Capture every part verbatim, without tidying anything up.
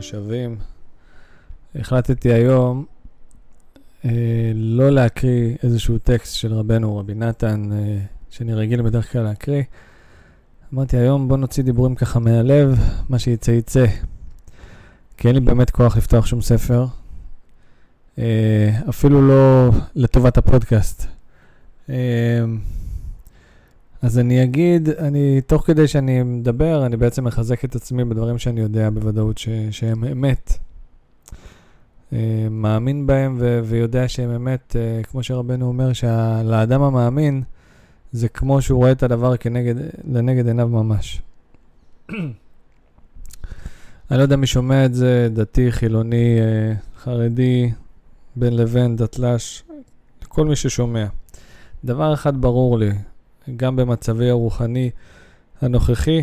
משאבים. החלטתי היום אה, לא להקריא איזשהו טקסט של רבנו רבי נתן, אה, שאני רגיל בדרך כלל להקריא. אמרתי היום בוא נוציא דיבורים ככה מהלב, מה שיצא יצא. כי אין לי באמת כוח לפתוח שום ספר, אה, אפילו לא לטובת הפודקאסט. אה, אז אני אגיד, אני, תוך כדי שאני מדבר, אני בעצם מחזק את עצמי בדברים שאני יודע בוודאות ש, שהם אמת. מאמין בהם ו- ויודע שהם אמת, כמו שרבנו אומר, שלאדם המאמין זה כמו שהוא רואה את הדבר כנגד, לנגד עיניו ממש. אני לא יודע מי שומע את זה, דתי, חילוני, חרדי, בן לבן, דתל"ש, כל מי ששומע. דבר אחד ברור לי, גם במצבי הרוחני הנוכחי,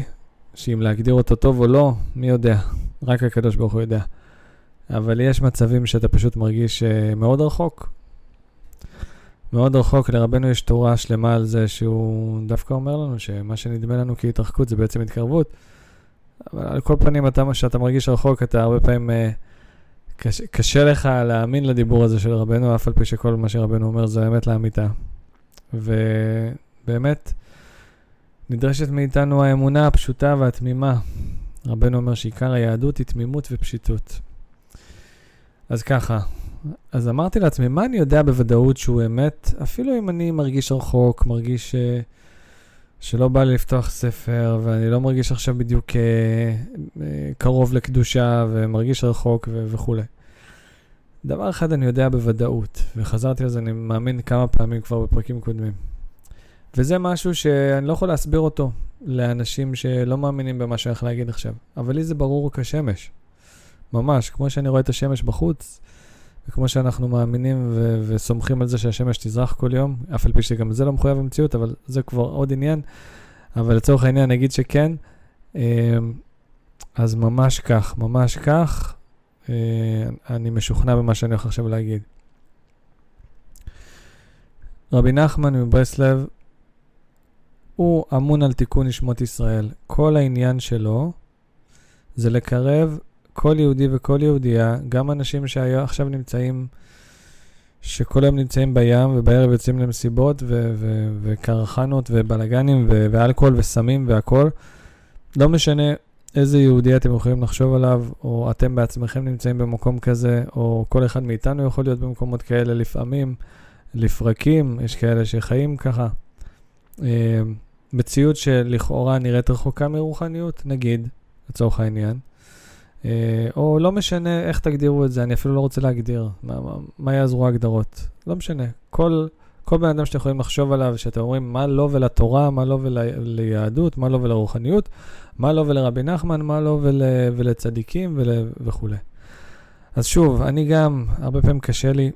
שאם להגדיר אותו טוב או לא, מי יודע? רק הקדוש ברוך הוא יודע. אבל יש מצבים שאתה פשוט מרגיש מאוד רחוק. מאוד רחוק, לרבנו יש תורה שלמה על זה שהוא דווקא אומר לנו שמה שנדמה לנו כהתרחקות זה בעצם התקרבות. אבל על כל פנים, כשאתה מרגיש רחוק, אתה הרבה פעמים קשה, קשה לך להאמין לדיבור הזה של רבנו, אף על פי שכל מה שרבנו אומר זה האמת לאמיתה. ובאמת נדרשת מאיתנו האמונה הפשוטה והתמימה. רבנו אומר שעיקר היהדות היא תמימות ופשיטות. אז ככה, אז אמרתי לעצמי, מה אני יודע בוודאות שהוא אמת, אפילו אם אני מרגיש רחוק, מרגיש ש... שלא בא לי לפתוח ספר, ואני לא מרגיש עכשיו בדיוק קרוב לקדושה, ומרגיש רחוק ו... וכו'. דבר אחד אני יודע בוודאות, וחזרתי על זה, אני מאמין כמה פעמים כבר בפרקים קודמים. וזה משהו שאני לא יכול להסביר אותו לאנשים שלא מאמינים במה שאני הולך להגיד עכשיו, אבל לי זה ברור כשמש. ממש, כמו שאני רואה את השמש בחוץ, וכמו שאנחנו מאמינים ו- וסומכים על זה שהשמש תזרח כל יום, אף על פי שגם זה לא מחויב במציאות, אבל זה כבר עוד עניין, אבל לצורך העניין נגיד שכן, אז ממש כך, ממש כך, אני משוכנע במה שאני הולך עכשיו להגיד. רבי נחמן מברסלב, הוא אמון על תיקון נשמות ישראל. כל העניין שלו זה לקרב כל יהודי וכל יהודייה, גם אנשים שעכשיו נמצאים, שכל היום נמצאים בים, ובערב יוצאים למסיבות, ו- ו- וקרחנות, ובלגנים, ו- ואלכוהול, וסמים, והכל. לא משנה איזה יהודי אתם יכולים לחשוב עליו, או אתם בעצמכם נמצאים במקום כזה, או כל אחד מאיתנו יכול להיות במקומות כאלה לפעמים, לפרקים, יש כאלה שחיים ככה. מציאות שלכאורה נראית רחוקה מרוחניות, נגיד, לצורך העניין. או לא משנה איך תגדירו את זה, אני אפילו לא רוצה להגדיר מה, מה, מה יעזרו הגדרות, לא משנה. כל, כל בן אדם שאתם יכולים לחשוב עליו, שאתם אומרים מה לא ולתורה, מה לא וליהדות, מה לא ולרוחניות, מה לא ולרבי נחמן, מה לא ול, ולצדיקים ול, וכו'. אז שוב, אני גם, הרבה פעמים קשה לי,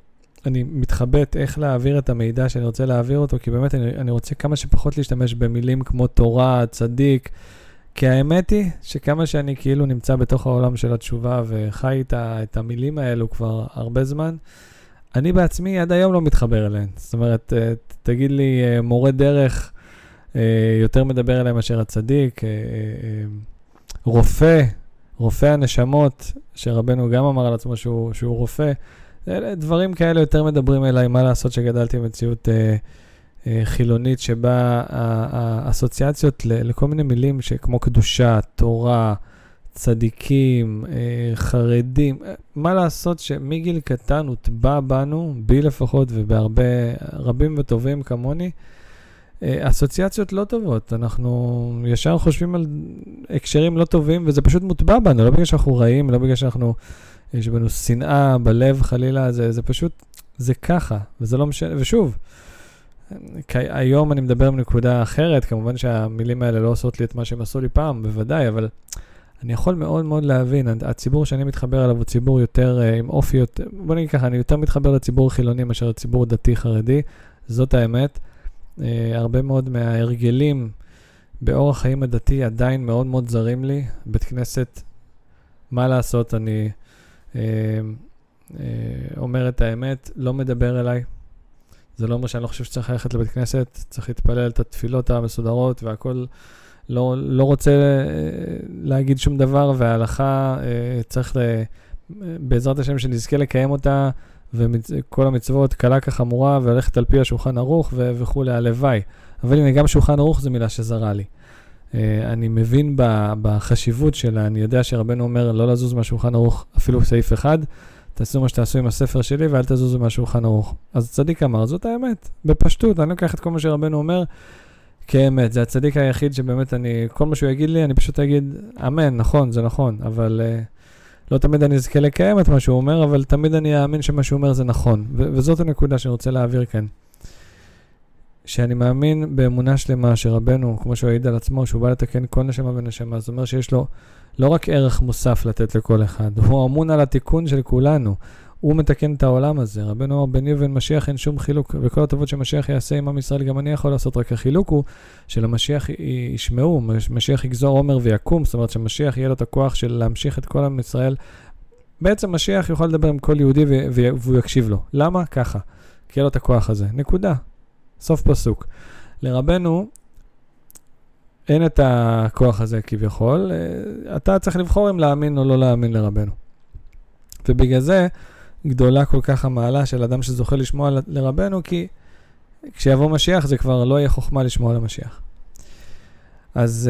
אני מתחבט איך להעביר את המידע שאני רוצה להעביר אותו, כי באמת אני, אני רוצה כמה שפחות להשתמש במילים כמו תורה, צדיק, כי האמת היא שכמה שאני כאילו נמצא בתוך העולם של התשובה וחי איתה את המילים האלו כבר הרבה זמן, אני בעצמי עד היום לא מתחבר אליהן. זאת אומרת, תגיד לי, מורה דרך יותר מדבר אליהם מאשר הצדיק, רופא, רופא הנשמות, שרבנו גם אמר על עצמו שהוא, שהוא רופא, דברים כאלה יותר מדברים אליי, מה לעשות שגדלתי במציאות חילונית שבה האסוציאציות לכל מיני מילים שכמו קדושה, תורה, צדיקים, חרדים, מה לעשות שמגיל קטן הוטבע בנו, בי לפחות ובהרבה רבים וטובים כמוני, אסוציאציות לא טובות, אנחנו ישר חושבים על הקשרים לא טובים וזה פשוט מוטבע בנו, לא בגלל שאנחנו רעים, לא בגלל שאנחנו, יש בנו שנאה בלב חלילה, זה, זה פשוט, זה ככה, וזה לא משנה, ושוב, היום אני מדבר מנקודה אחרת, כמובן שהמילים האלה לא עושות לי את מה שהם עשו לי פעם, בוודאי, אבל אני יכול מאוד מאוד להבין, הציבור שאני מתחבר אליו הוא ציבור יותר עם אופיות, בוא נגיד ככה, אני יותר מתחבר לציבור חילוני מאשר לציבור דתי חרדי, זאת האמת, הרבה מאוד מההרגלים באורח החיים הדתי עדיין מאוד מאוד זרים לי, בית כנסת, מה לעשות, אני אומר את האמת, לא מדבר אליי, זה לא אומר שאני לא חושב שצריך ללכת לבית כנסת, צריך להתפלל את התפילות המסודרות והכל לא, לא רוצה להגיד שום דבר, וההלכה צריך בעזרת השם שנזכה לקיים אותה, וכל המצוות קלה כחמורה, והלכת על פי השולחן ערוך וכו', הלוואי. אבל הנה, גם שולחן ערוך זה מילה שזרה לי. אני מבין בחשיבות שלה, אני יודע שרבנו אומר לא לזוז מהשולחן ערוך, אפילו סעיף אחד, תעשו מה שתעשו עם הספר שלי ואל תזוזו מהשולחן ערוך. אז צדיק אמר, זאת האמת, בפשטות, אני לוקח את כל מה שרבנו אומר כאמת. זה הצדיק היחיד שבאמת אני, כל מה שהוא יגיד לי, אני פשוט אגיד, אמן, נכון, זה נכון, אבל לא תמיד אני אזכה לקיים את מה שהוא אומר, אבל תמיד אני אאמין שמה שהוא אומר זה נכון. וזאת הנקודה שאני רוצה להעביר כאן. שאני מאמין באמונה שלמה שרבנו, כמו שהוא העיד על עצמו, שהוא בא לתקן כל נשמה ונשמה, זאת אומרת שיש לו לא רק ערך מוסף לתת לכל אחד, הוא אמון על התיקון של כולנו, הוא מתקן את העולם הזה. רבנו אמר, ביני ובין משיח אין שום חילוק, וכל הטובות שמשיח יעשה עם עם ישראל, גם אני יכול לעשות, רק החילוק הוא שלמשיח ישמעו, משיח יגזור עומר ויקום, זאת אומרת שמשיח יהיה לו את הכוח של להמשיך את כל עם ישראל. בעצם משיח יוכל לדבר עם כל יהודי והוא יקשיב לו. למה? ככה. כי יהיה לו את הכוח הזה. נקודה. סוף פסוק. לרבנו אין את הכוח הזה כביכול, אתה צריך לבחור אם להאמין או לא להאמין לרבנו. ובגלל זה גדולה כל כך המעלה של אדם שזוכה לשמוע לרבנו, כי כשיבוא משיח זה כבר לא יהיה חוכמה לשמוע למשיח. אז,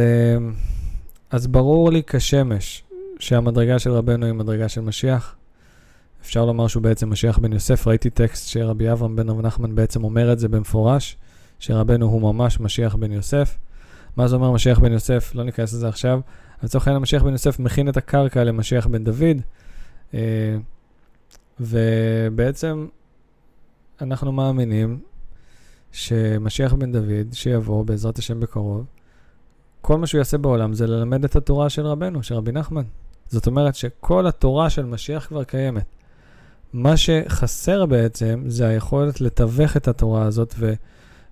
אז ברור לי כשמש שהמדרגה של רבנו היא מדרגה של משיח. אפשר לומר שהוא בעצם משיח בן יוסף. ראיתי טקסט שרבי אברהם בן רבי נחמן בעצם אומר את זה במפורש, שרבנו הוא ממש משיח בן יוסף. מה זה אומר משיח בן יוסף? לא ניכנס לזה עכשיו. לצורך העניין, משיח בן יוסף מכין את הקרקע למשיח בן דוד, ובעצם אנחנו מאמינים שמשיח בן דוד שיבוא בעזרת השם בקרוב, כל מה שהוא יעשה בעולם זה ללמד את התורה של רבנו, של רבי נחמן. זאת אומרת שכל התורה של משיח כבר קיימת. מה שחסר בעצם זה היכולת לתווך את התורה הזאת ו-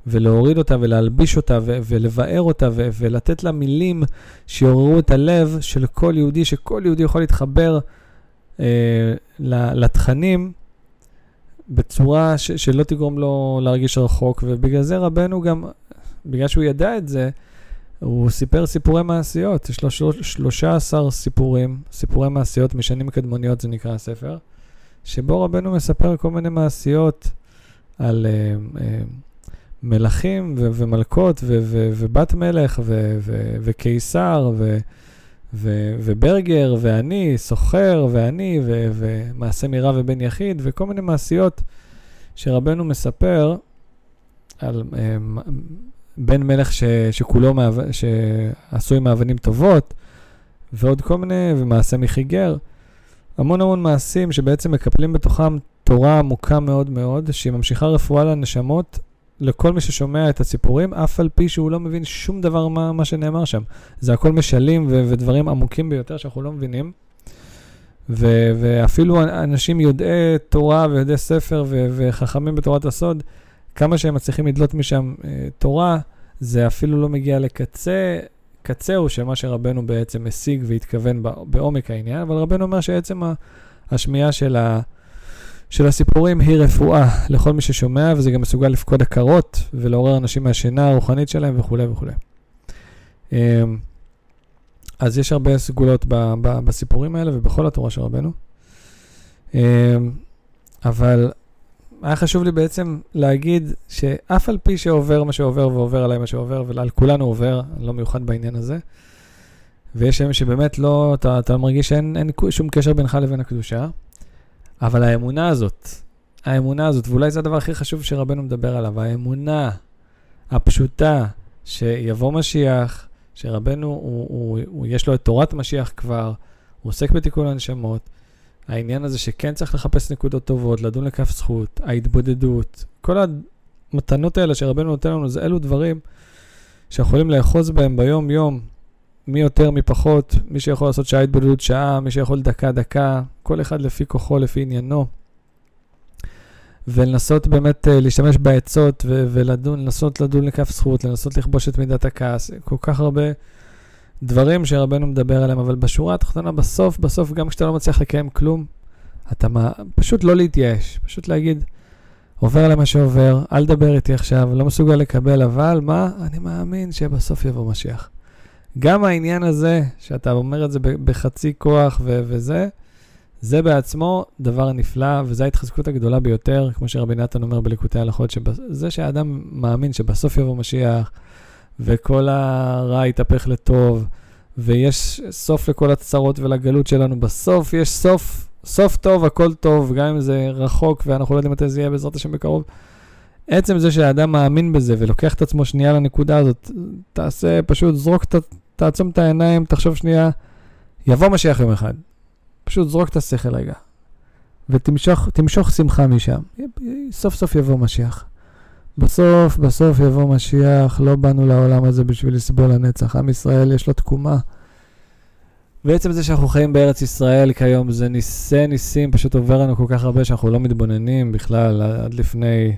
ולהוריד אותה ולהלביש אותה ו- ולבאר אותה ו- ולתת לה מילים שיעוררו את הלב של כל יהודי, שכל יהודי יכול להתחבר אה, לתכנים בצורה ש- שלא תגרום לו להרגיש רחוק. ובגלל זה רבנו גם, בגלל שהוא ידע את זה, הוא סיפר סיפורי מעשיות. יש לו שלושה עשר סיפורים, סיפורי מעשיות משנים קדמוניות זה נקרא הספר, שבו רבנו מספר כל מיני מעשיות על uh, uh, מלכים ו- ומלכות ו- ו- ובת מלך ו- ו- וקיסר ו- ו- וברגר ואני, סוחר ואני ו- ומעשה מירה ובן יחיד, וכל מיני מעשיות שרבנו מספר על uh, בן מלך ש, שכולו מעו, שעשוי מאבנים טובות, ועוד כל מיני, ומעשה מחיגר. המון המון מעשים שבעצם מקפלים בתוכם תורה עמוקה מאוד מאוד, שהיא ממשיכה רפואה לנשמות, לכל מי ששומע את הסיפורים, אף על פי שהוא לא מבין שום דבר מה, מה שנאמר שם. זה הכל משלים ו, ודברים עמוקים ביותר שאנחנו לא מבינים. ו, ואפילו אנשים יודעי תורה ויודעי ספר ו, וחכמים בתורת הסוד, כמה שהם מצליחים לדלות משם אה, תורה, זה אפילו לא מגיע לקצה, קצהו של מה שרבנו בעצם השיג והתכוון בא, בעומק העניין. אבל רבנו אומר שעצם השמיעה של, ה, של הסיפורים היא רפואה לכל מי ששומע, וזה גם מסוגל לפקוד הכרות ולעורר אנשים מהשינה הרוחנית שלהם וכו' וכו'. אה, אז יש הרבה סגולות ב, ב, בסיפורים האלה ובכל התורה של רבנו. אה, אבל היה חשוב לי בעצם להגיד שאף על פי שעובר מה שעובר ועובר עליי מה שעובר, ועל כולנו עובר, לא מיוחד בעניין הזה, ויש להם שבאמת לא, אתה, אתה מרגיש שאין אין שום קשר בינך לבין הקדושה, אבל האמונה הזאת, האמונה הזאת, ואולי זה הדבר הכי חשוב שרבנו מדבר עליו, האמונה הפשוטה שיבוא משיח, שרבנו, הוא, הוא, הוא, יש לו את תורת משיח כבר, הוא עוסק בתיקון הנשמות, העניין הזה שכן צריך לחפש נקודות טובות, לדון לכף זכות, ההתבודדות, כל המתנות האלה שרבנו נותן לנו, זה אלו דברים שיכולים לאחוז בהם ביום יום, מי יותר, מי פחות, מי שיכול לעשות שעה התבודדות שעה, מי שיכול דקה דקה, כל אחד לפי כוחו, לפי עניינו, ולנסות באמת להשתמש בעצות ו- ולדון, לנסות לדון לכף זכות, לנסות לכבוש את מידת הכעס, כל כך הרבה דברים שרבנו מדבר עליהם. אבל בשורה התחתונה, בסוף, בסוף, גם כשאתה לא מצליח לקיים כלום, אתה מה... פשוט לא להתייאש, פשוט להגיד, עובר למה שעובר, אל דבר איתי עכשיו, לא מסוגל לקבל, אבל מה? אני מאמין שבסוף יבוא משיח. גם העניין הזה, שאתה אומר את זה בחצי כוח ו- וזה, זה בעצמו דבר נפלא, וזו ההתחזקות הגדולה ביותר, כמו שרבי נתן אומר בליקוטי הלכות, שזה שהאדם מאמין שבסוף יבוא משיח, וכל הרע יתהפך לטוב, ויש סוף לכל הצרות ולגלות שלנו, בסוף יש סוף, סוף טוב, הכל טוב, גם אם זה רחוק, ואנחנו לא יודעים מתי זה יהיה בעזרת השם בקרוב. עצם זה שהאדם מאמין בזה, ולוקח את עצמו שנייה לנקודה הזאת, תעשה פשוט, זרוק, ת, תעצום את העיניים, תחשוב שנייה, יבוא משיח יום אחד. פשוט זרוק את השכל רגע, ותמשוך תמשוך שמחה משם. סוף סוף יבוא משיח. בסוף, בסוף יבוא משיח, לא באנו לעולם הזה בשביל לסבול הנצח. עם ישראל יש לו תקומה. בעצם זה שאנחנו חיים בארץ ישראל כיום, זה ניסי ניסים, פשוט עובר לנו כל כך הרבה שאנחנו לא מתבוננים בכלל. עד לפני,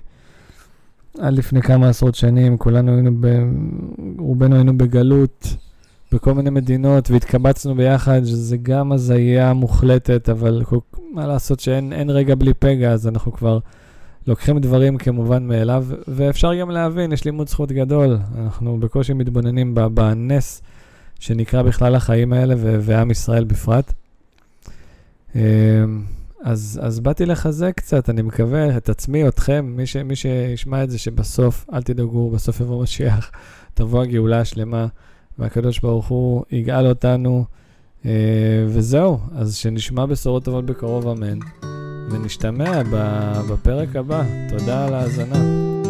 עד לפני כמה עשרות שנים, כולנו היינו, ב, רובנו היינו בגלות, בכל מיני מדינות, והתקבצנו ביחד, שזה גם הזיה מוחלטת, אבל מה לעשות שאין אין רגע בלי פגע, אז אנחנו כבר לוקחים דברים כמובן מאליו, ואפשר גם להבין, יש לימוד זכות גדול, אנחנו בקושי מתבוננים בנס שנקרא בכלל החיים האלה, ועם ישראל בפרט. אז, אז באתי לחזק קצת, אני מקווה, את עצמי, אתכם, מי ש, מי שישמע את זה, שבסוף, אל תדאגו, בסוף יבוא משיח, תבוא הגאולה השלמה, והקדוש ברוך הוא יגאל אותנו, וזהו, אז שנשמע בשורות טובות בקרוב, אמן, ונשתמע בפרק הבא. תודה על ההאזנה.